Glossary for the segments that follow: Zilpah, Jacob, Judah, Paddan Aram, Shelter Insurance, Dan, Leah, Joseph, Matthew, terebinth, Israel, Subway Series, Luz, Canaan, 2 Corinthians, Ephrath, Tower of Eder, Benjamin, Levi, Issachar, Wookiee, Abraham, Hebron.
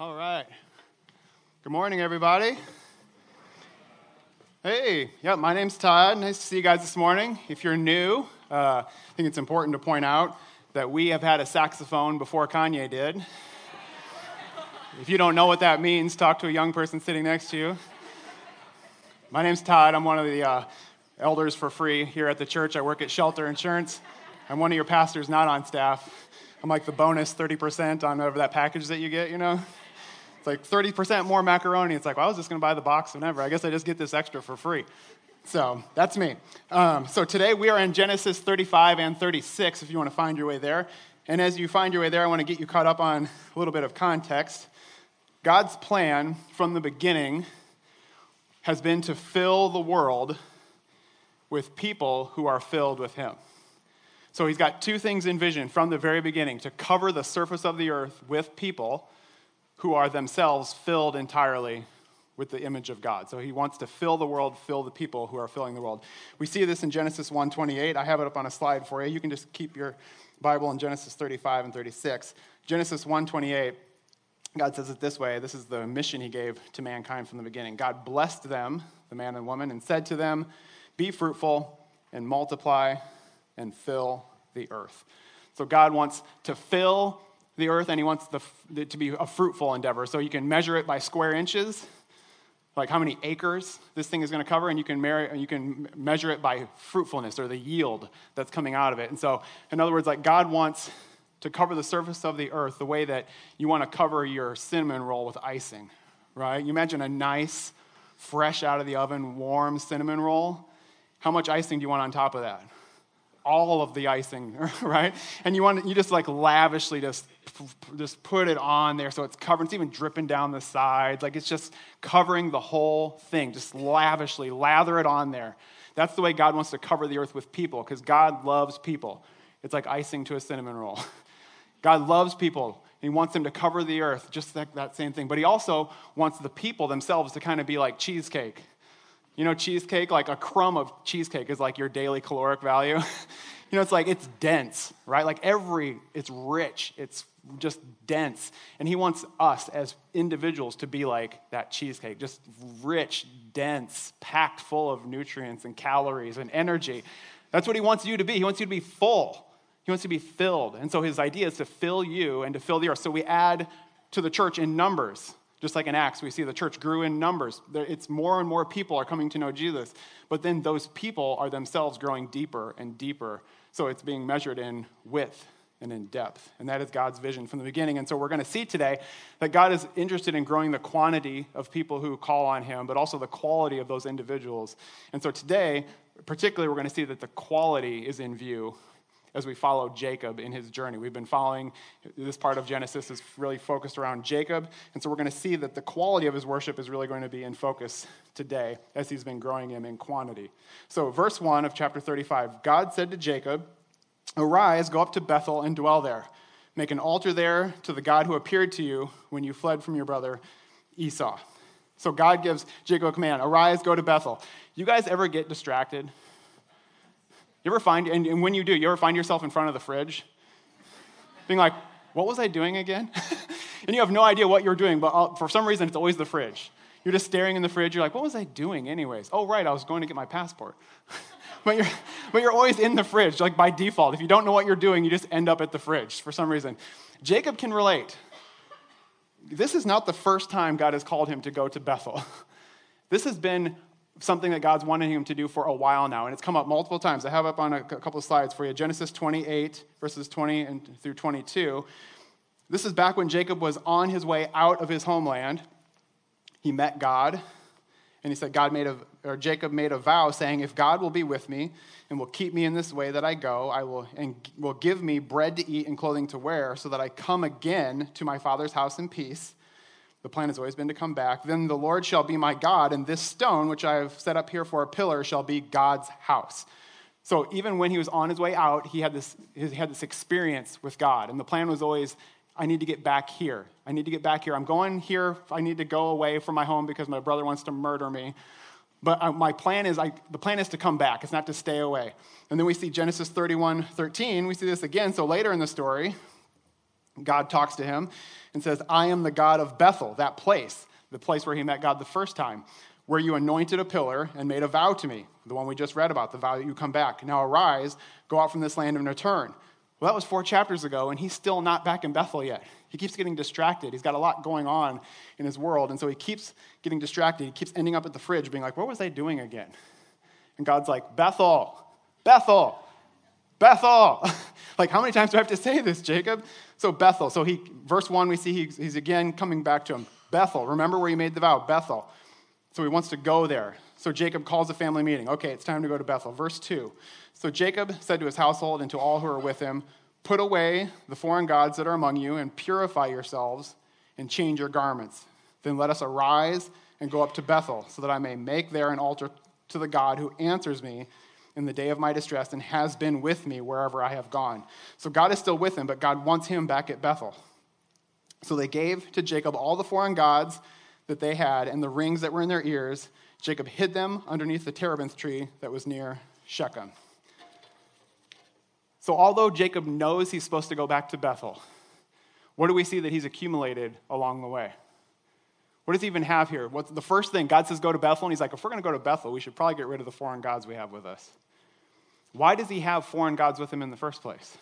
All right. Good morning, everybody. Hey, yeah, my name's Todd. Nice to see you guys this morning. If you're new, I think it's important to point out that we have had a saxophone before Kanye did. If you don't know what that means, talk to a young person sitting next to you. My name's Todd. I'm one of the elders for free here at the church. I work at Shelter Insurance. I'm one of your pastors not on staff. I'm like the bonus 30% on whatever that package that you get, you know? It's like 30% more macaroni. It's like, well, I was just going to buy the box whenever. I guess I just get this extra for free. So that's me. So today we are in Genesis 35 and 36, if you want to find your way there. And as you find your way there, I want to get you caught up on a little bit of context. God's plan from the beginning has been to fill the world with people who are filled with him. So he's got two things in vision from the very beginning: to cover the surface of the earth with people who are themselves filled entirely with the image of God. So he wants to fill the world, fill the people who are filling the world. We see this in Genesis 1:28. I have it up on a slide for you. You can just keep your Bible in Genesis 35 and 36. Genesis 1:28, God says it this way. This is the mission he gave to mankind from the beginning. God blessed them, the man and woman, and said to them, "Be fruitful and multiply and fill the earth." So God wants to fill the earth, and he wants it to be a fruitful endeavor. So you can measure it by square inches, like how many acres this thing is going to cover, and you can measure it by fruitfulness or the yield that's coming out of it. And so, in other words, like God wants to cover the surface of the earth the way that you want to cover your cinnamon roll with icing, right? You imagine a nice, fresh out of the oven, warm cinnamon roll. How much icing do you want on top of that? All of the icing, right? And you just lavishly put it on there so it's covered. It's even dripping down the sides. Like, it's just covering the whole thing. Just lavishly lather it on there. That's the way God wants to cover the earth with people, because God loves people. It's like icing to a cinnamon roll. God loves people. He wants them to cover the earth, just like that same thing. But he also wants the people themselves to kind of be like cheesecake. You know, cheesecake, like a crumb of cheesecake is like your daily caloric value. You know, it's like, it's dense, right? Like it's rich, it's just dense. And he wants us as individuals to be like that cheesecake, just rich, dense, packed full of nutrients and calories and energy. That's what he wants you to be. He wants you to be full. He wants you to be filled. And so his idea is to fill you and to fill the earth. So we add to the church in numbers. Just like in Acts, we see the church grew in numbers. It's more and more people are coming to know Jesus. But then those people are themselves growing deeper and deeper. So it's being measured in width and in depth. And that is God's vision from the beginning. And so we're going to see today that God is interested in growing the quantity of people who call on him, but also the quality of those individuals. And so today, particularly, we're going to see that the quality is in view as we follow Jacob in his journey. We've been following, this part of Genesis is really focused around Jacob, and so we're going to see that the quality of his worship is really going to be in focus today as he's been growing him in quantity. So verse 1 of chapter 35, God said to Jacob, "Arise, go up to Bethel and dwell there. Make an altar there to the God who appeared to you when you fled from your brother Esau." So God gives Jacob a command, arise, go to Bethel. You guys ever get distracted? You ever find, and when you do, you ever find yourself in front of the fridge being like, what was I doing again? And you have no idea what you're doing, but for some reason, it's always the fridge. You're just staring in the fridge. You're like, what was I doing anyways? Oh, right, I was going to get my passport. But you're always in the fridge, like by default. If you don't know what you're doing, you just end up at the fridge for some reason. Jacob can relate. This is not the first time God has called him to go to Bethel. This has been something that God's wanted him to do for a while now, and it's come up multiple times. I have up on a couple of slides for you, Genesis 28, verses 20 and through 22. This is back when Jacob was on his way out of his homeland. He met God, and he said, Jacob made a vow saying, if God will be with me and will keep me in this way that I go, will give me bread to eat and clothing to wear so that I come again to my father's house in peace. The plan has always been to come back. Then the Lord shall be my God, and this stone, which I have set up here for a pillar, shall be God's house. So even when he was on his way out, he had this experience with God. And the plan was always, I need to get back here. I need to get back here. I'm going here. I need to go away from my home because my brother wants to murder me. But the plan is to come back. It's not to stay away. And then we see Genesis 31:13. We see this again. So later in the story, God talks to him and says, I am the God of Bethel, that place, the place where he met God the first time, where you anointed a pillar and made a vow to me, the one we just read about, the vow that you come back. Now arise, go out from this land and return. Well, that was 4 chapters ago, and he's still not back in Bethel yet. He keeps getting distracted. He's got a lot going on in his world, and so he keeps getting distracted. He keeps ending up at the fridge being like, what was I doing again? And God's like, Bethel, Bethel, Bethel. Like, how many times do I have to say this, Jacob? So Bethel. So he, verse 1, we see he's again coming back to him. Bethel. Remember where you made the vow, Bethel. So he wants to go there. So Jacob calls a family meeting. Okay, it's time to go to Bethel. Verse 2. So Jacob said to his household and to all who are with him, put away the foreign gods that are among you and purify yourselves and change your garments. Then let us arise and go up to Bethel so that I may make there an altar to the God who answers me in the day of my distress and has been with me wherever I have gone. So God is still with him, but God wants him back at Bethel. So they gave to Jacob all the foreign gods that they had and the rings that were in their ears. Jacob hid them underneath the terebinth tree that was near Shechem. So although Jacob knows he's supposed to go back to Bethel, what do we see that he's accumulated along the way? What does he even have here? What's the first thing? God says go to Bethel, and he's like, if we're going to go to Bethel, we should probably get rid of the foreign gods we have with us. Why does he have foreign gods with him in the first place?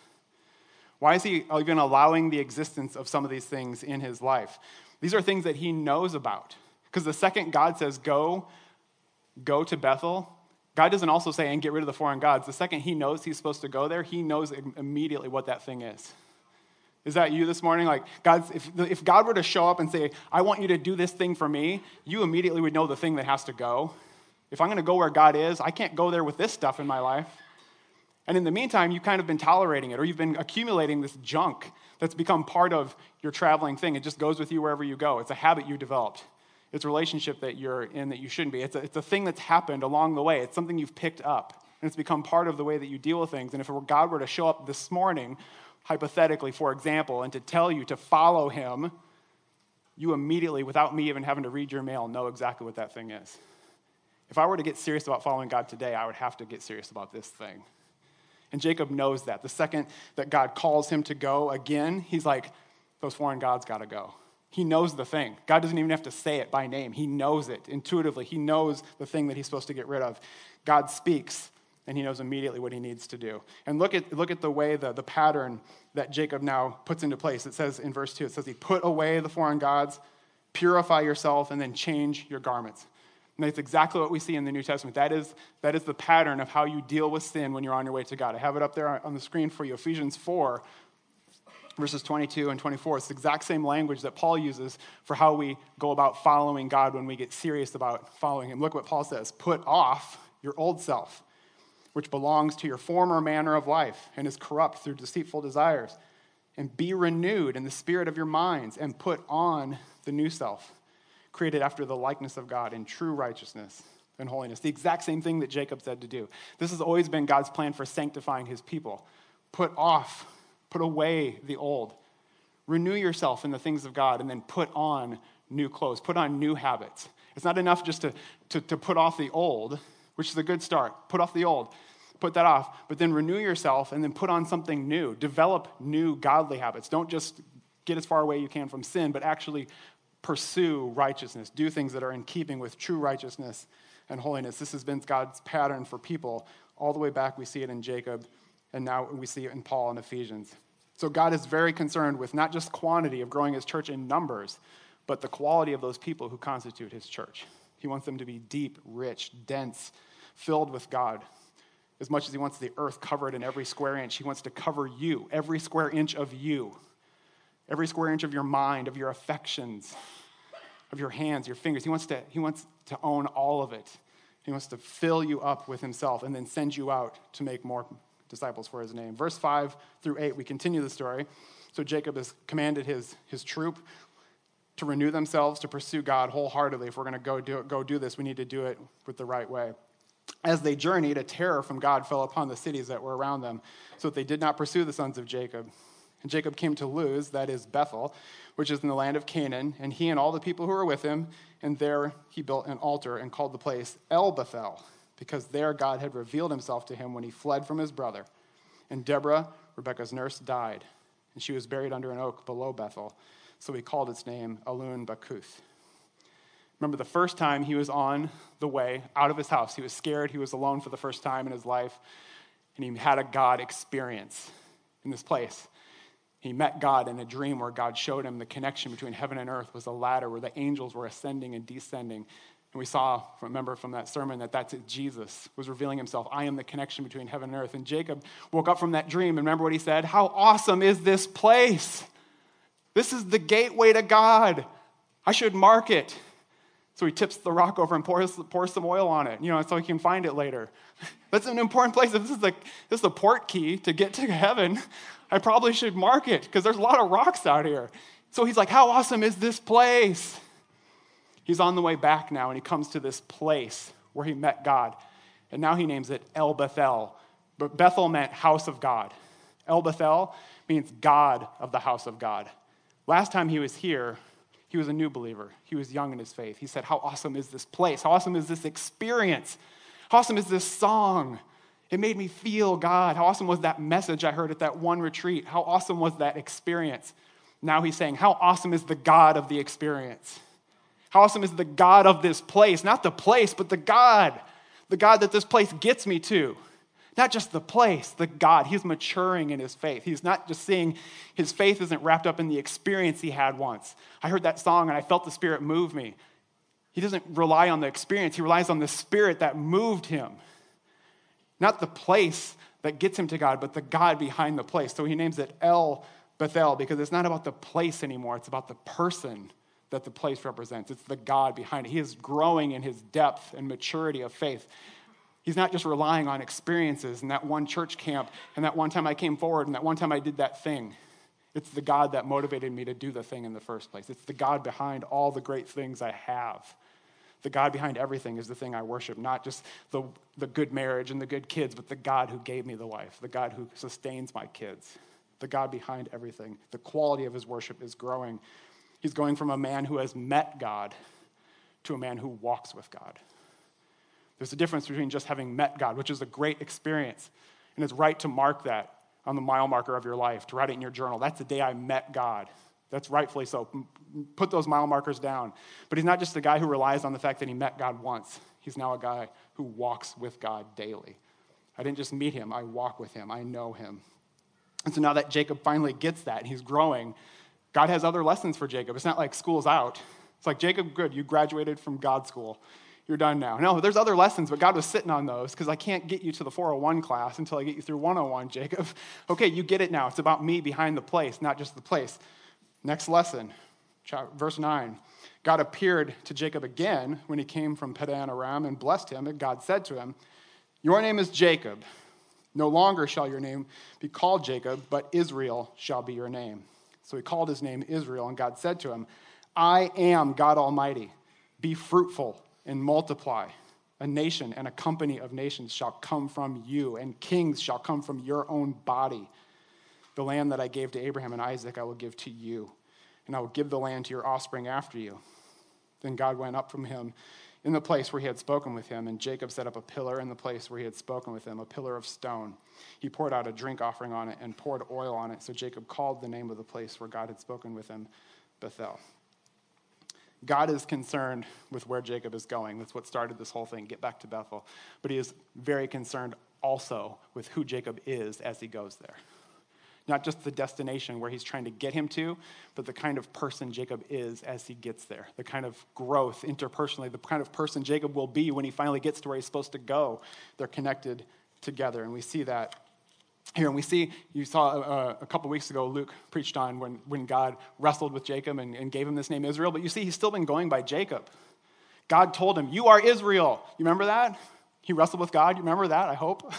Why is he even allowing the existence of some of these things in his life? These are things that he knows about. Because the second God says, go to Bethel, God doesn't also say, and get rid of the foreign gods. The second he knows he's supposed to go there, he knows immediately what that thing is. Is that you this morning? Like, God, if God were to show up and say, I want you to do this thing for me, you immediately would know the thing that has to go. If I'm going to go where God is, I can't go there with this stuff in my life. And in the meantime, you've kind of been tolerating it, or you've been accumulating this junk that's become part of your traveling thing. It just goes with you wherever you go. It's a habit you developed. It's a relationship that you're in that you shouldn't be. It's a thing that's happened along the way. It's something you've picked up, and it's become part of the way that you deal with things. And if God were to show up this morning, hypothetically, for example, and to tell you to follow him, you immediately, without me even having to read your mail, know exactly what that thing is. If I were to get serious about following God today, I would have to get serious about this thing. And Jacob knows that. The second that God calls him to go again, he's like, those foreign gods got to go. He knows the thing. God doesn't even have to say it by name. He knows it intuitively. He knows the thing that he's supposed to get rid of. God speaks, and he knows immediately what he needs to do. And look at the way, the pattern that Jacob now puts into place. It says in verse 2, it says, he put away the foreign gods, purify yourself, and then change your garments. And that's exactly what we see in the New Testament. That is the pattern of how you deal with sin when you're on your way to God. I have it up there on the screen for you. Ephesians 4, verses 22 and 24. It's the exact same language that Paul uses for how we go about following God when we get serious about following him. Look what Paul says. Put off your old self, which belongs to your former manner of life and is corrupt through deceitful desires. And be renewed in the spirit of your minds and put on the new self, created after the likeness of God in true righteousness and holiness. The exact same thing that Jacob said to do. This has always been God's plan for sanctifying his people. Put off, put away the old. Renew yourself in the things of God and then put on new clothes. Put on new habits. It's not enough just to put off the old, which is a good start. Put off the old. Put that off. But then renew yourself and then put on something new. Develop new godly habits. Don't just get as far away you can from sin, but actually pursue righteousness, do things that are in keeping with true righteousness and holiness. This has been God's pattern for people. All the way back, we see it in Jacob, and now we see it in Paul in Ephesians. So God is very concerned with not just quantity of growing his church in numbers, but the quality of those people who constitute his church. He wants them to be deep, rich, dense, filled with God. As much as he wants the earth covered in every square inch, he wants to cover you, every square inch of you. Every square inch of your mind, of your affections, of your hands, your fingers. He wants to own all of it. He wants to fill you up with himself and then send you out to make more disciples for his name. Verse 5 through 8, we continue the story. So Jacob has commanded his troop to renew themselves, to pursue God wholeheartedly. If we're going to go do this, we need to do it with the right way. As they journeyed, a terror from God fell upon the cities that were around them, so that they did not pursue the sons of Jacob. And Jacob came to Luz, that is Bethel, which is in the land of Canaan, and he and all the people who were with him, and there he built an altar and called the place El Bethel, because there God had revealed himself to him when he fled from his brother. And Deborah, Rebekah's nurse, died, and she was buried under an oak below Bethel. So he called its name Allon-bacuth. Remember the first time he was on the way out of his house. He was scared. He was alone for the first time in his life. And he had a God experience in this place. He met God in a dream where God showed him the connection between heaven and earth was a ladder where the angels were ascending and descending. And we saw, remember from that sermon, that that's it. Jesus was revealing himself. I am the connection between heaven and earth. And Jacob woke up from that dream and remember what he said? How awesome is this place? This is the gateway to God. I should mark it. So he tips the rock over and pours some oil on it, so he can find it later. That's an important place. If this is a port key to get to heaven, I probably should mark it because there's a lot of rocks out here. So he's like, how awesome is this place? He's on the way back now, and he comes to this place where he met God. And now he names it El Bethel. But Bethel meant house of God. El Bethel means God of the house of God. Last time he was here, he was a new believer. He was young in his faith. He said, how awesome is this place? How awesome is this experience? How awesome is this song? It made me feel God. How awesome was that message I heard at that one retreat? How awesome was that experience? Now he's saying, how awesome is the God of the experience? How awesome is the God of this place? Not the place, but the God. The God that this place gets me to. Not just the place, the God. He's maturing in his faith. He's not just seeing his faith isn't wrapped up in the experience he had once. I heard that song and I felt the Spirit move me. He doesn't rely on the experience. He relies on the Spirit that moved him. Not the place that gets him to God, but the God behind the place. So he names it El Bethel because it's not about the place anymore. It's about the person that the place represents. It's the God behind it. He is growing in his depth and maturity of faith. He's not just relying on experiences and that one church camp and that one time I came forward and that one time I did that thing. It's the God that motivated me to do the thing in the first place. It's the God behind all the great things I have. The God behind everything is the thing I worship, not just the good marriage and the good kids, but the God who gave me the wife, the God who sustains my kids, the God behind everything. The quality of his worship is growing. He's going from a man who has met God to a man who walks with God. There's a difference between just having met God, which is a great experience, and it's right to mark that on the mile marker of your life, to write it in your journal. That's the day I met God. That's rightfully so. Put those mile markers down. But he's not just a guy who relies on the fact that he met God once. He's now a guy who walks with God daily. I didn't just meet him. I walk with him. I know him. And so now that Jacob finally gets that, and he's growing, God has other lessons for Jacob. It's not like school's out. It's like, Jacob, good, you graduated from God school. You're done now. No, there's other lessons, but God was sitting on those because I can't get you to the 401 class until I get you through 101, Jacob. Okay, you get it now. It's about me behind the place, not just the place. Next lesson, verse 9. God appeared to Jacob again when he came from Paddan Aram and blessed him, and God said to him, your name is Jacob. No longer shall your name be called Jacob, but Israel shall be your name. So he called his name Israel, and God said to him, I am God Almighty. Be fruitful and multiply. A nation and a company of nations shall come from you, and kings shall come from your own body. The land that I gave to Abraham and Isaac I will give to you, and I will give the land to your offspring after you. Then God went up from him in the place where he had spoken with him, and Jacob set up a pillar in the place where he had spoken with him, a pillar of stone. He poured out a drink offering on it and poured oil on it, so Jacob called the name of the place where God had spoken with him, Bethel. God is concerned with where Jacob is going. That's what started this whole thing, get back to Bethel. But he is very concerned also with who Jacob is as he goes there. Not just the destination where he's trying to get him to, but the kind of person Jacob is as he gets there. The kind of growth interpersonally, the kind of person Jacob will be when he finally gets to where he's supposed to go. They're connected together, and we see that here, and we see, you saw a couple weeks ago, Luke preached on when God wrestled with Jacob and gave him this name Israel, but you see, he's still been going by Jacob. God told him, you are Israel. You remember that? He wrestled with God. You remember that, I hope?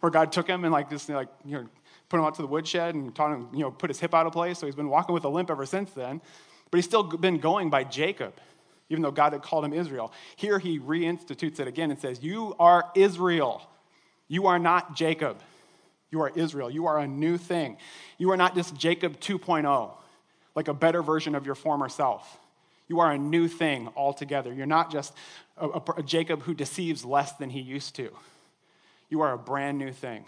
Where God took him and put him out to the woodshed and taught him, put his hip out of place. So he's been walking with a limp ever since then. But he's still been going by Jacob, even though God had called him Israel. Here he reinstitutes it again and says, you are Israel. You are not Jacob. You are Israel. You are a new thing. You are not just Jacob 2.0, like a better version of your former self. You are a new thing altogether. You're not just a Jacob who deceives less than he used to. You are a brand new thing.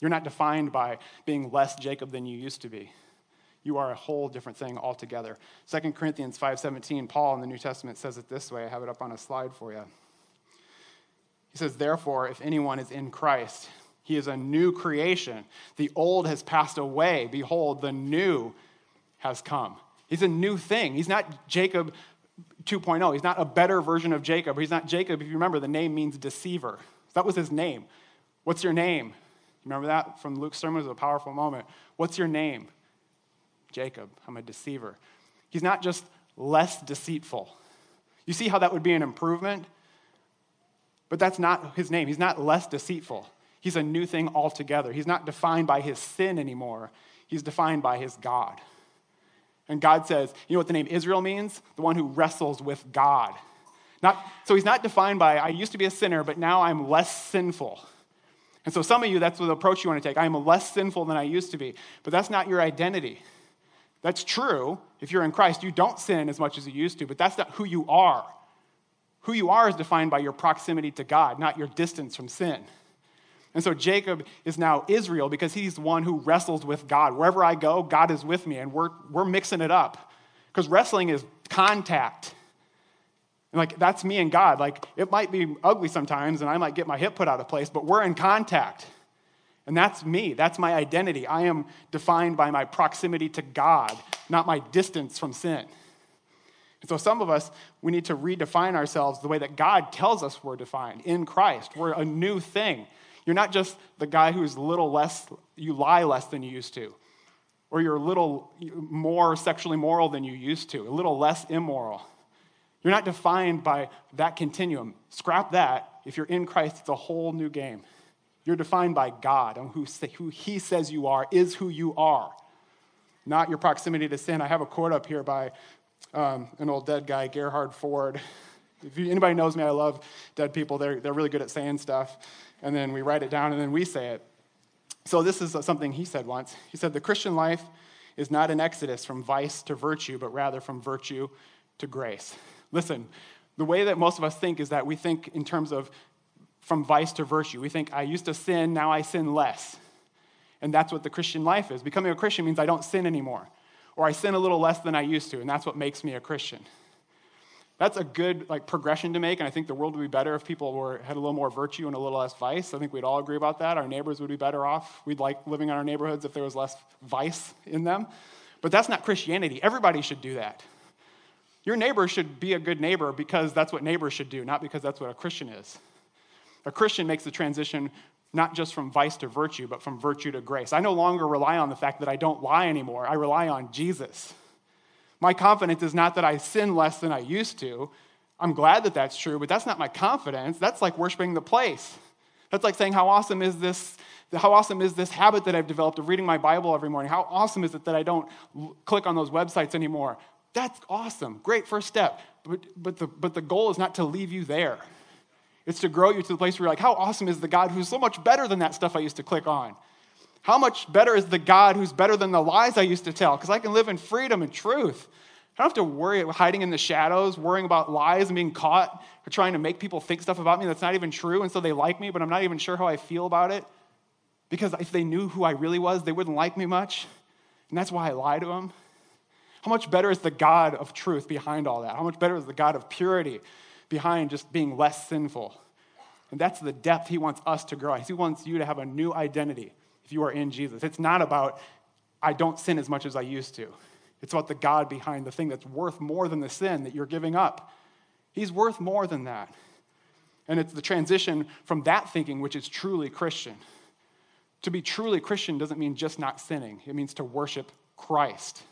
You're not defined by being less Jacob than you used to be. you are a whole different thing altogether. 2 Corinthians 5:17, Paul in the New Testament says it this way. I have it up on a slide for you. He says, therefore, if anyone is in Christ, he is a new creation. The old has passed away. Behold, the new has come. He's a new thing. He's not Jacob 2.0. He's not a better version of Jacob. He's not Jacob. If you remember, the name means deceiver. That was his name. What's your name? Remember that from Luke's sermon? It was a powerful moment. What's your name? Jacob. I'm a deceiver. He's not just less deceitful. You see how that would be an improvement? But that's not his name. He's not less deceitful. He's a new thing altogether. He's not defined by his sin anymore. He's defined by his God. And God says, you know what the name Israel means? The one who wrestles with God. So he's not defined by, I used to be a sinner, but now I'm less sinful. And so some of you, that's the approach you want to take. I am less sinful than I used to be. But that's not your identity. That's true. If you're in Christ, you don't sin as much as you used to, but that's not who you are. Who you are is defined by your proximity to God, not your distance from sin. And so Jacob is now Israel because he's the one who wrestles with God. Wherever I go, God is with me, and we're mixing it up. Because wrestling is contact. And like, that's me and God. Like, it might be ugly sometimes, and I might get my hip put out of place, but we're in contact. And that's me. That's my identity. I am defined by my proximity to God, not my distance from sin. And so some of us, we need to redefine ourselves the way that God tells us we're defined in Christ. We're a new thing. You're not just the guy who's little less, you lie less than you used to, or you're a little more sexually moral than you used to, a little less immoral. You're not defined by that continuum. Scrap that. If you're in Christ, it's a whole new game. You're defined by God, and who he says you are is who you are, not your proximity to sin. I have a quote up here by an old dead guy, Gerhard Ford. If anybody knows me, I love dead people. They're really good at saying stuff, and then we write it down, and then we say it. So this is something he said once. He said, the Christian life is not an exodus from vice to virtue, but rather from virtue to grace. Listen, the way that most of us think is that we think in terms of from vice to virtue. We think, I used to sin, now I sin less. And that's what the Christian life is. Becoming a Christian means I don't sin anymore, or I sin a little less than I used to, and that's what makes me a Christian. That's a good progression to make, and I think the world would be better if people had a little more virtue and a little less vice. I think we'd all agree about that. Our neighbors would be better off. We'd like living in our neighborhoods if there was less vice in them. But that's not Christianity. Everybody should do that. Your neighbor should be a good neighbor because that's what neighbors should do, not because that's what a Christian is. A Christian makes the transition not just from vice to virtue, but from virtue to grace. I no longer rely on the fact that I don't lie anymore. I rely on Jesus. My confidence is not that I sin less than I used to. I'm glad that that's true, but that's not my confidence. That's like worshiping the place. That's like saying, how awesome is this habit that I've developed of reading my Bible every morning? How awesome is it that I don't click on those websites anymore? That's awesome. Great first step. But the goal is not to leave you there. It's to grow you to the place where you're like, how awesome is the God who's so much better than that stuff I used to click on? How much better is the God who's better than the lies I used to tell? Because I can live in freedom and truth. I don't have to worry about hiding in the shadows, worrying about lies and being caught, or trying to make people think stuff about me that's not even true, and so they like me, but I'm not even sure how I feel about it. Because if they knew who I really was, they wouldn't like me much. And that's why I lie to them. How much better is the God of truth behind all that? How much better is the God of purity behind just being less sinful? And that's the depth he wants us to grow. He wants you to have a new identity if you are in Jesus. It's not about, I don't sin as much as I used to. It's about the God behind the thing that's worth more than the sin that you're giving up. He's worth more than that. And it's the transition from that thinking which is truly Christian. To be truly Christian doesn't mean just not sinning. It means to worship Christ.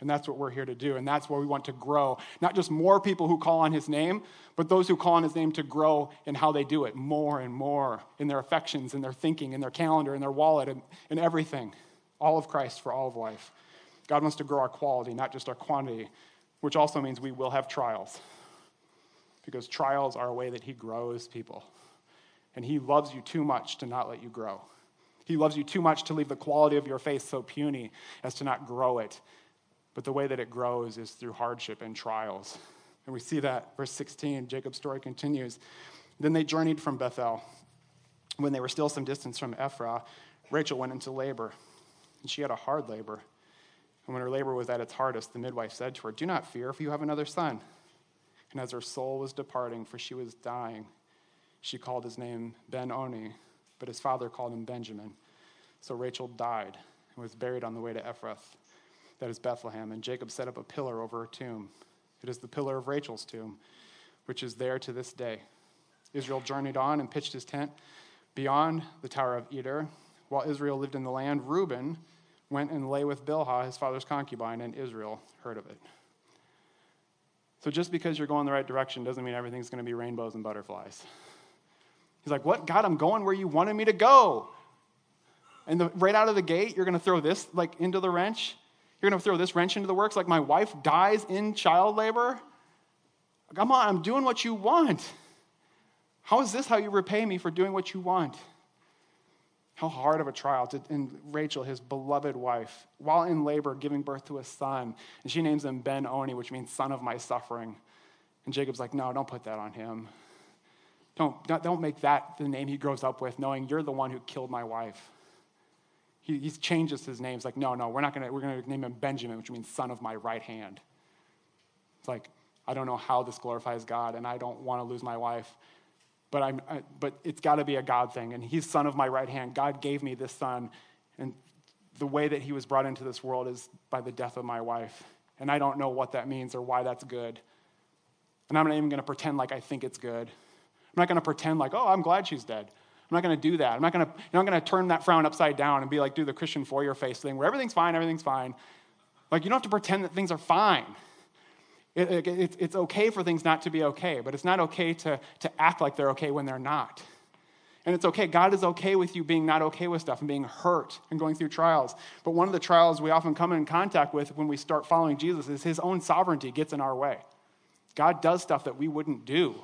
And that's what we're here to do, and that's where we want to grow. Not just more people who call on his name, but those who call on his name to grow in how they do it more and more in their affections, in their thinking, in their calendar, in their wallet, in everything. All of Christ for all of life. God wants to grow our quality, not just our quantity, which also means we will have trials, because trials are a way that he grows people. And he loves you too much to not let you grow. He loves you too much to leave the quality of your faith so puny as to not grow it. But the way that it grows is through hardship and trials. And we see that, verse 16, Jacob's story continues. Then they journeyed from Bethel. When they were still some distance from Ephrath, Rachel went into labor, and she had a hard labor. And when her labor was at its hardest, the midwife said to her, "Do not fear, for you have another son." And as her soul was departing, for she was dying, she called his name Ben-Oni, but his father called him Benjamin. So Rachel died and was buried on the way to Ephrath, that is Bethlehem. And Jacob set up a pillar over her tomb. It is the pillar of Rachel's tomb, which is there to this day. Israel journeyed on and pitched his tent beyond the Tower of Eder. While Israel lived in the land, Reuben went and lay with Bilhah, his father's concubine, and Israel heard of it. So just because you're going the right direction doesn't mean everything's going to be rainbows and butterflies. He's like, "What? God, I'm going where you wanted me to go." And right out of the gate, you're going to throw this into the wrench? You're going to throw this wrench into the works? Like, my wife dies in child labor? Come on, I'm doing what you want. How is this how you repay me for doing what you want? How hard of a trial. And Rachel, his beloved wife, while in labor, giving birth to a son. And she names him Ben-Oni, which means son of my suffering. And Jacob's like, "No, don't put that on him. Don't make that the name he grows up with, knowing you're the one who killed my wife." He changes his name. He's like, "No, we're going to name him Benjamin, which means son of my right hand." It's like, I don't know how this glorifies God, and I don't want to lose my wife, but it's got to be a God thing, and he's son of my right hand. God gave me this son, and the way that he was brought into this world is by the death of my wife, and I don't know what that means or why that's good, and I'm not even going to pretend like I think it's good. I'm not going to pretend like, "Oh, I'm glad she's dead." I'm not going to do that. I'm not going to turn that frown upside down and be like, do the Christian for-your face thing where everything's fine. Like, you don't have to pretend that things are fine. It's okay for things not to be okay, but it's not okay to act like they're okay when they're not. And it's okay. God is okay with you being not okay with stuff and being hurt and going through trials. But one of the trials we often come in contact with when we start following Jesus is his own sovereignty gets in our way. God does stuff that we wouldn't do.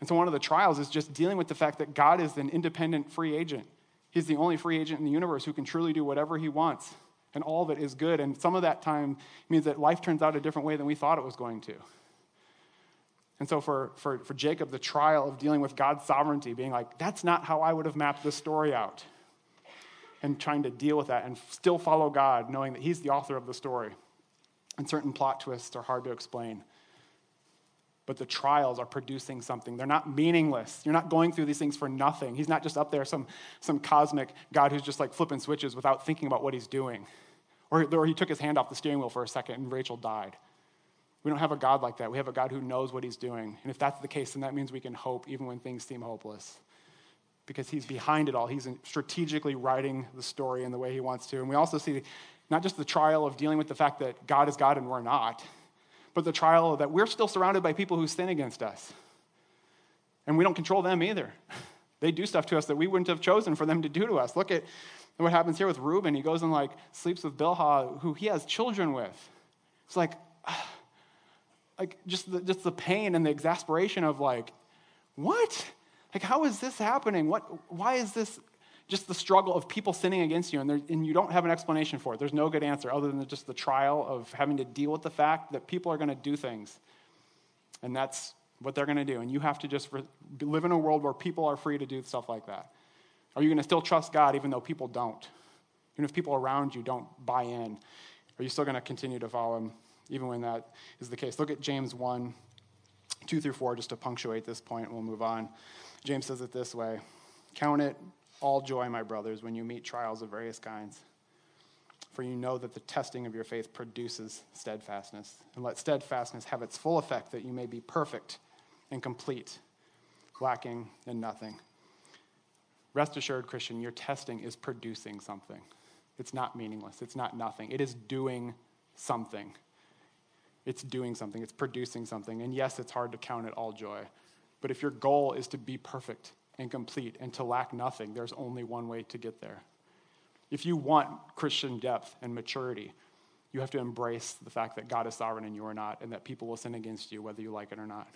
And so one of the trials is just dealing with the fact that God is an independent free agent. He's the only free agent in the universe who can truly do whatever he wants. And all of it is good. And some of that time means that life turns out a different way than we thought it was going to. And so for Jacob, the trial of dealing with God's sovereignty, being like, that's not how I would have mapped this story out. And trying to deal with that and still follow God, knowing that he's the author of the story. And certain plot twists are hard to explain. But the trials are producing something. They're not meaningless. You're not going through these things for nothing. He's not just up there, some cosmic God who's just like flipping switches without thinking about what he's doing. Or he took his hand off the steering wheel for a second and Rachel died. We don't have a God like that. We have a God who knows what he's doing. And if that's the case, then that means we can hope even when things seem hopeless. Because he's behind it all. He's strategically writing the story in the way he wants to. And we also see not just the trial of dealing with the fact that God is God and we're not, but the trial that we're still surrounded by people who sin against us. And we don't control them either. They do stuff to us that we wouldn't have chosen for them to do to us. Look at what happens here with Reuben. He goes and sleeps with Bilhah, who he has children with. It's just the pain and the exasperation of what? How is this happening? Why is this? Just the struggle of people sinning against you, and you don't have an explanation for it. There's no good answer other than just the trial of having to deal with the fact that people are going to do things, and that's what they're going to do. And you have to just live in a world where people are free to do stuff like that. Are you going to still trust God even though people don't? Even if people around you don't buy in, are you still going to continue to follow him even when that is the case? Look at James 1, 2 through 4, just to punctuate this point, and we'll move on. James says it this way, "Count it all joy, my brothers, when you meet trials of various kinds. For you know that the testing of your faith produces steadfastness. And let steadfastness have its full effect, that you may be perfect and complete, lacking in nothing." Rest assured, Christian, your testing is producing something. It's not meaningless. It's not nothing. It is doing something. It's doing something. It's producing something. And yes, it's hard to count it all joy. But if your goal is to be perfect and complete, and to lack nothing, there's only one way to get there. If you want Christian depth and maturity, you have to embrace the fact that God is sovereign and you are not, and that people will sin against you whether you like it or not.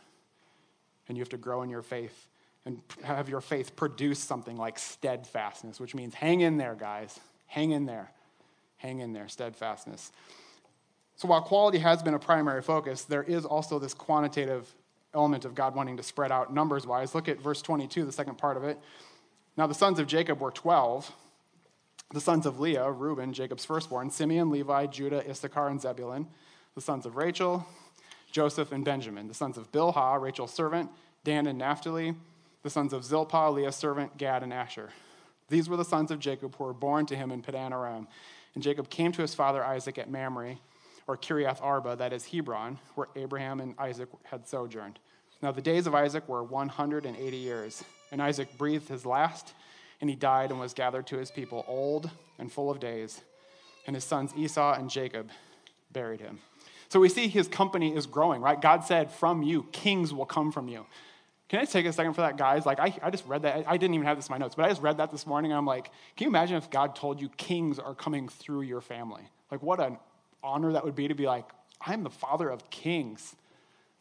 And you have to grow in your faith and have your faith produce something like steadfastness, which means hang in there, guys. Hang in there. Hang in there, steadfastness. So while quality has been a primary focus, there is also this quantitative element of God wanting to spread out numbers-wise. Look at verse 22, the second part of it. Now the sons of Jacob were 12, The sons of Leah, Reuben, Jacob's firstborn, Simeon, Levi, Judah, Issachar, and Zebulun. The sons of Rachel, Joseph, and Benjamin. The sons of Bilhah, Rachel's servant, Dan and Naphtali. The sons of Zilpah, Leah's servant, Gad and Asher. These were the sons of Jacob who were born to him in Paddan Aram. And Jacob came to his father Isaac at Mamre, or Kiriath Arba, that is Hebron, where Abraham and Isaac had sojourned. Now the days of Isaac were 180 years, and Isaac breathed his last, and he died and was gathered to his people, old and full of days. And his sons Esau and Jacob buried him. So we see his company is growing, right? God said, from you, kings will come from you. Can I take a second for that, guys? Like, I just read that. I didn't even have this in my notes, but I just read that this morning, and I'm like, can you imagine if God told you kings are coming through your family? Like, what an honor that would be to be like, I'm the father of kings,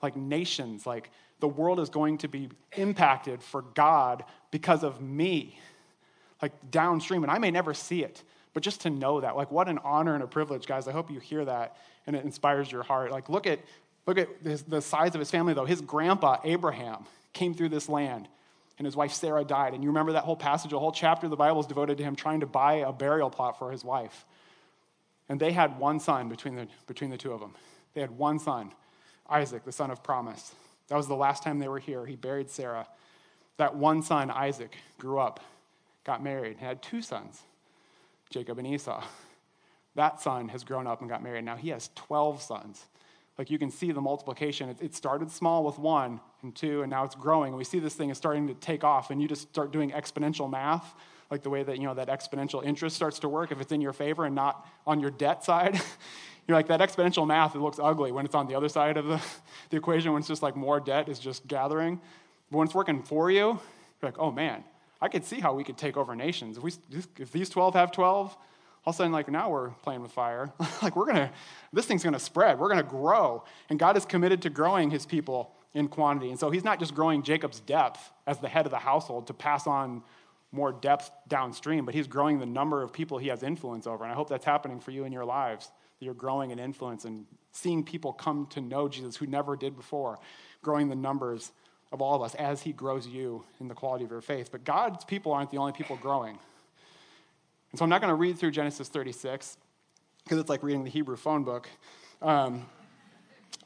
like nations. Like, the world is going to be impacted for God because of me, like downstream. And I may never see it, but just to know that, like, what an honor and a privilege, guys. I hope you hear that, and it inspires your heart. Like, look at the size of his family, though. His grandpa, Abraham, came through this land, and his wife Sarah died. And you remember that whole passage, a whole chapter of the Bible is devoted to him trying to buy a burial plot for his wife. And they had one son between the two of them. They had one son, Isaac, the son of promise. That was the last time they were here. He buried Sarah. That one son, Isaac, grew up, got married, and had two sons, Jacob and Esau. That son has grown up and got married. Now he has 12 sons. Like, you can see the multiplication. It started small with one and two, and now it's growing. We see this thing is starting to take off, and you just start doing exponential math, like the way that, you know, that exponential interest starts to work if it's in your favor and not on your debt side. You're like, that exponential math, it looks ugly when it's on the other side of the equation, when it's just like more debt is just gathering. But when it's working for you, you're like, oh, man, I could see how we could take over nations. If these 12 have 12, all of a sudden, like, now we're playing with fire. Like, this thing's going to spread. We're going to grow. And God is committed to growing his people in quantity. And so he's not just growing Jacob's depth as the head of the household to pass on more depth downstream, but he's growing the number of people he has influence over. And I hope that's happening for you in your lives, that you're growing in influence and seeing people come to know Jesus who never did before, growing the numbers of all of us as he grows you in the quality of your faith. But God's people aren't the only people growing. And so I'm not going to read through Genesis 36 because it's like reading the Hebrew phone book.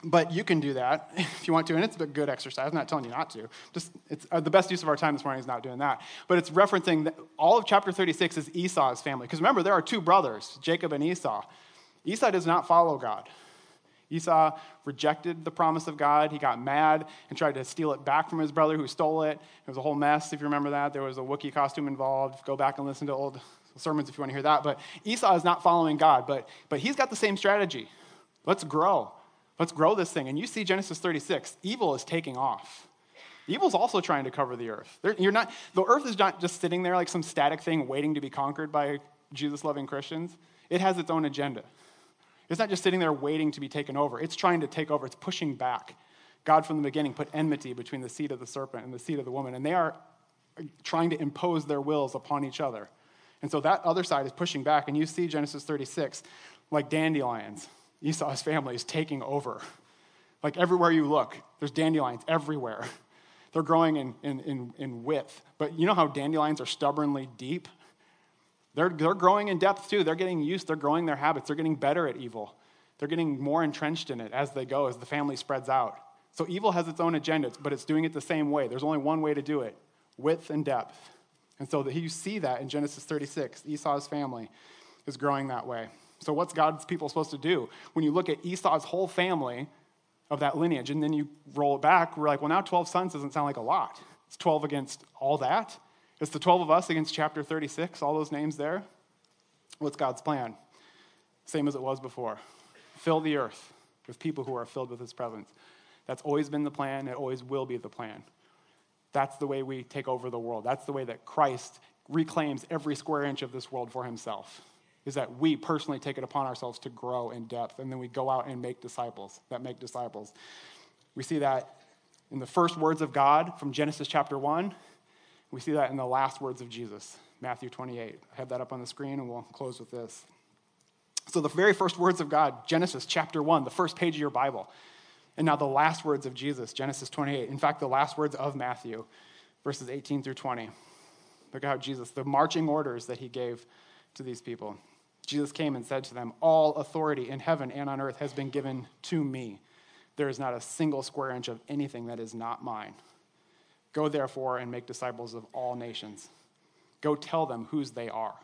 But you can do that if you want to, and it's a good exercise. I'm not telling you not to. Just the best use of our time this morning is not doing that. But it's referencing that all of chapter 36 is Esau's family. Because remember, there are two brothers, Jacob and Esau. Esau does not follow God. Esau rejected the promise of God. He got mad and tried to steal it back from his brother who stole it. It was a whole mess, if you remember that. There was a Wookiee costume involved. Go back and listen to old sermons if you want to hear that. But Esau is not following God, but he's got the same strategy. Let's grow. Let's grow this thing. And you see Genesis 36, evil is taking off. Evil's also trying to cover the earth. The earth is not just sitting there like some static thing waiting to be conquered by Jesus-loving Christians. It has its own agenda. It's not just sitting there waiting to be taken over. It's trying to take over. It's pushing back. God from the beginning put enmity between the seed of the serpent and the seed of the woman, and they are trying to impose their wills upon each other. And so that other side is pushing back, and you see Genesis 36, like dandelions, Esau's family is taking over. Like, everywhere you look, there's dandelions everywhere. They're growing in width, but you know how dandelions are stubbornly deep? They're growing in depth too. They're getting used, they're growing their habits, they're getting better at evil. They're getting more entrenched in it as they go, as the family spreads out. So evil has its own agenda, but it's doing it the same way. There's only one way to do it, width and depth. And so you see that in Genesis 36, Esau's family is growing that way. So what's God's people supposed to do? When you look at Esau's whole family of that lineage, and then you roll it back, we're like, well, now 12 sons doesn't sound like a lot. It's 12 against all that. It's the 12 of us against chapter 36, all those names there. What's God's plan? Same as it was before. Fill the earth with people who are filled with his presence. That's always been the plan. It always will be the plan. That's the way we take over the world. That's the way that Christ reclaims every square inch of this world for himself, is that we personally take it upon ourselves to grow in depth, and then we go out and make disciples that make disciples. We see that in the first words of God from Genesis chapter 1. We see that in the last words of Jesus, Matthew 28. I have that up on the screen, and we'll close with this. So the very first words of God, Genesis chapter 1, the first page of your Bible. And now the last words of Jesus, Genesis 28. In fact, the last words of Matthew, verses 18 through 20. Look at how Jesus, the marching orders that he gave to these people. Jesus came and said to them, all authority in heaven and on earth has been given to me. There is not a single square inch of anything that is not mine. Go therefore and make disciples of all nations. Go tell them whose they are.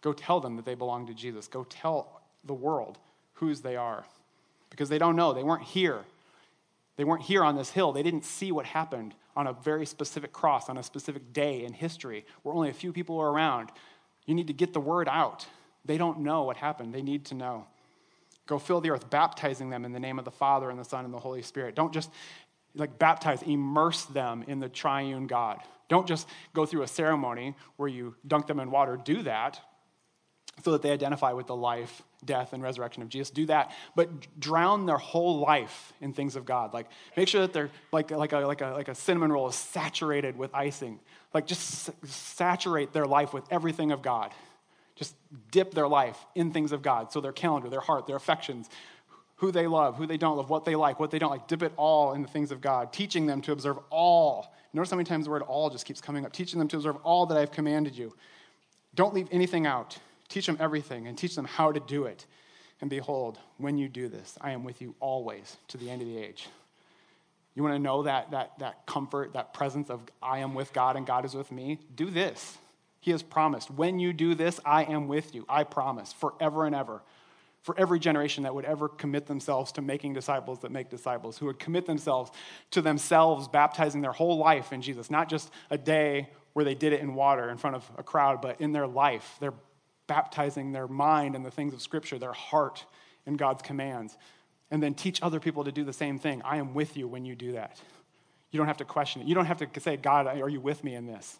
Go tell them that they belong to Jesus. Go tell the world whose they are. Because they don't know. They weren't here. They weren't here on this hill. They didn't see what happened on a very specific cross, on a specific day in history where only a few people were around. You need to get the word out. They don't know what happened. They need to know. Go fill the earth, baptizing them in the name of the Father and the Son and the Holy Spirit. Don't just baptize, immerse them in the triune God. Don't just go through a ceremony where you dunk them in water. Do that so that they identify with the life, death, and resurrection of Jesus. Do that, but drown their whole life in things of God. Make sure that they're like a cinnamon roll is saturated with icing. Just saturate their life with everything of God. Just dip their life in things of God. So their calendar, their heart, their affections, who they love, who they don't love, what they like, what they don't like. Dip it all in the things of God, teaching them to observe all. Notice how many times the word all just keeps coming up. Teaching them to observe all that I've commanded you. Don't leave anything out. Teach them everything and teach them how to do it. And behold, when you do this, I am with you always to the end of the age. You want to know that comfort, that presence of I am with God and God is with me? Do this. He has promised. When you do this, I am with you. I promise forever and ever. For every generation that would ever commit themselves to making disciples that make disciples, who would commit themselves to themselves, baptizing their whole life in Jesus. Not just a day where they did it in water in front of a crowd, but in their life, their baptizing their mind and the things of Scripture, their heart in God's commands, and then teach other people to do the same thing. I am with you when you do that. You don't have to question it. You don't have to say, God, are you with me in this?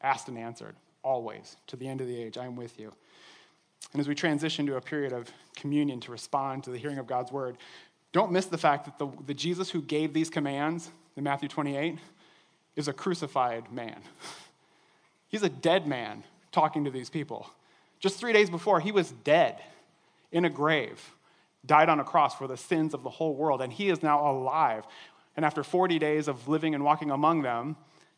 Asked and answered, always, to the end of the age, I am with you. And as we transition to a period of communion to respond to the hearing of God's word, don't miss the fact that the Jesus who gave these commands in Matthew 28 is a crucified man. He's a dead man talking to these people. Just 3 days before, he was dead in a grave, died on a cross for the sins of the whole world, and he is now alive. And after 40 days of living and walking among them,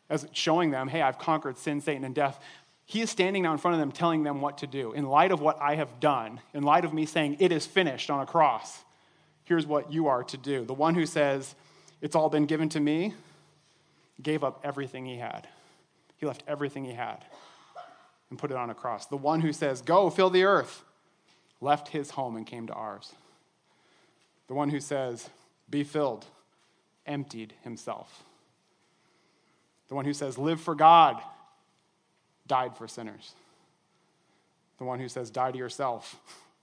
as showing them, hey, I've conquered sin, Satan, and death, he is standing now in front of them telling them what to do. In light of what I have done, in light of me saying, it is finished on a cross, here's what you are to do. The one who says, it's all been given to me, gave up everything he had. He left everything he had and put it on a cross. The one who says, go, fill the earth, left his home and came to ours. The one who says, be filled, emptied himself. The one who says, live for God, died for sinners. The one who says, die to yourself,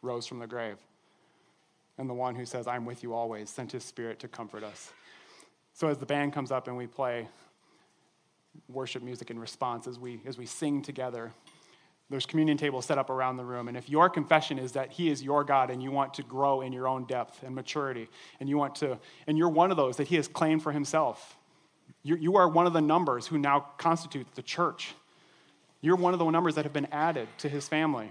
rose from the grave. And the one who says, I'm with you always, sent his Spirit to comfort us. So as the band comes up and we play worship music in response, as we sing together, there's communion tables set up around the room. And if your confession is that he is your God and you want to grow in your own depth and maturity, and you're one of those that he has claimed for himself, you are one of the numbers who now constitute the church. You're one of the numbers that have been added to his family.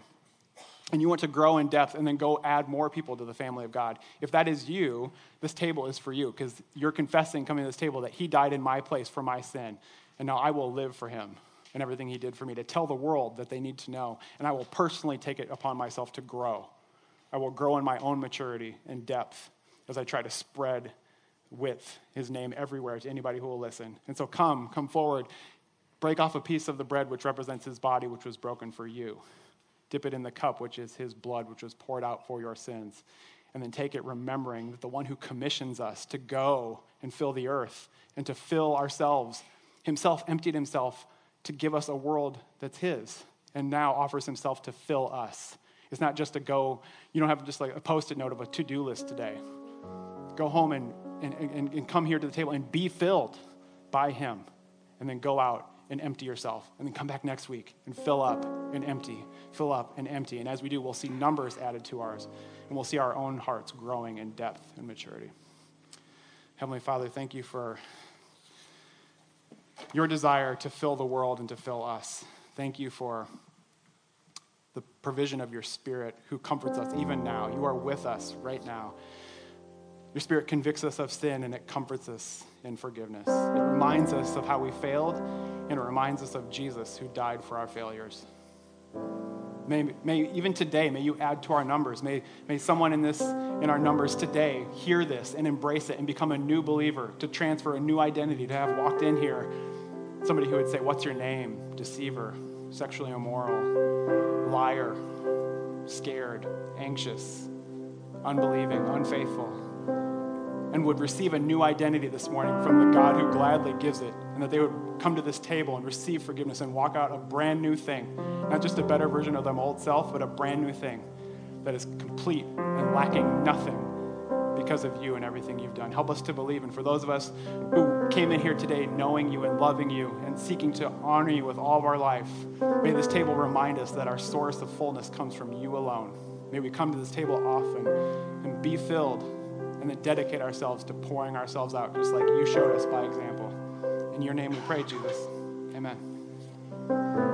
And you want to grow in depth and then go add more people to the family of God. If that is you, this table is for you because you're confessing coming to this table that he died in my place for my sin. And now I will live for him and everything he did for me to tell the world that they need to know. And I will personally take it upon myself to grow. I will grow in my own maturity and depth as I try to spread width, his name everywhere to anybody who will listen. And so come forward, break off a piece of the bread which represents his body which was broken for you. Dip it in the cup which is his blood which was poured out for your sins. And then take it remembering that the one who commissions us to go and fill the earth and to fill ourselves himself emptied himself to give us a world that's his and now offers himself to fill us. It's not just a go, you don't have just like a post-it note of a to-do list today. Go home and come here to the table and be filled by him and then go out and empty yourself and then come back next week and fill up and empty, fill up and empty. And as we do, we'll see numbers added to ours and we'll see our own hearts growing in depth and maturity. Heavenly Father, thank you for your desire to fill the world and to fill us. Thank you for the provision of your Spirit who comforts us even now. You are with us right now. Your Spirit convicts us of sin and it comforts us in forgiveness. It reminds us of how we failed and it reminds us of Jesus who died for our failures. May even today, may you add to our numbers. May someone in our numbers today hear this and embrace it and become a new believer, to transfer a new identity, to have walked in here. Somebody who would say, "What's your name? Deceiver, sexually immoral, liar, scared, anxious, unbelieving, unfaithful," and would receive a new identity this morning from the God who gladly gives it, and that they would come to this table and receive forgiveness and walk out a brand new thing, not just a better version of their old self, but a brand new thing that is complete and lacking nothing because of you and everything you've done. Help us to believe, and for those of us who came in here today knowing you and loving you and seeking to honor you with all of our life, may this table remind us that our source of fullness comes from you alone. May we come to this table often and be filled, and then dedicate ourselves to pouring ourselves out, just like you showed us by example. In your name we pray, Jesus. Amen.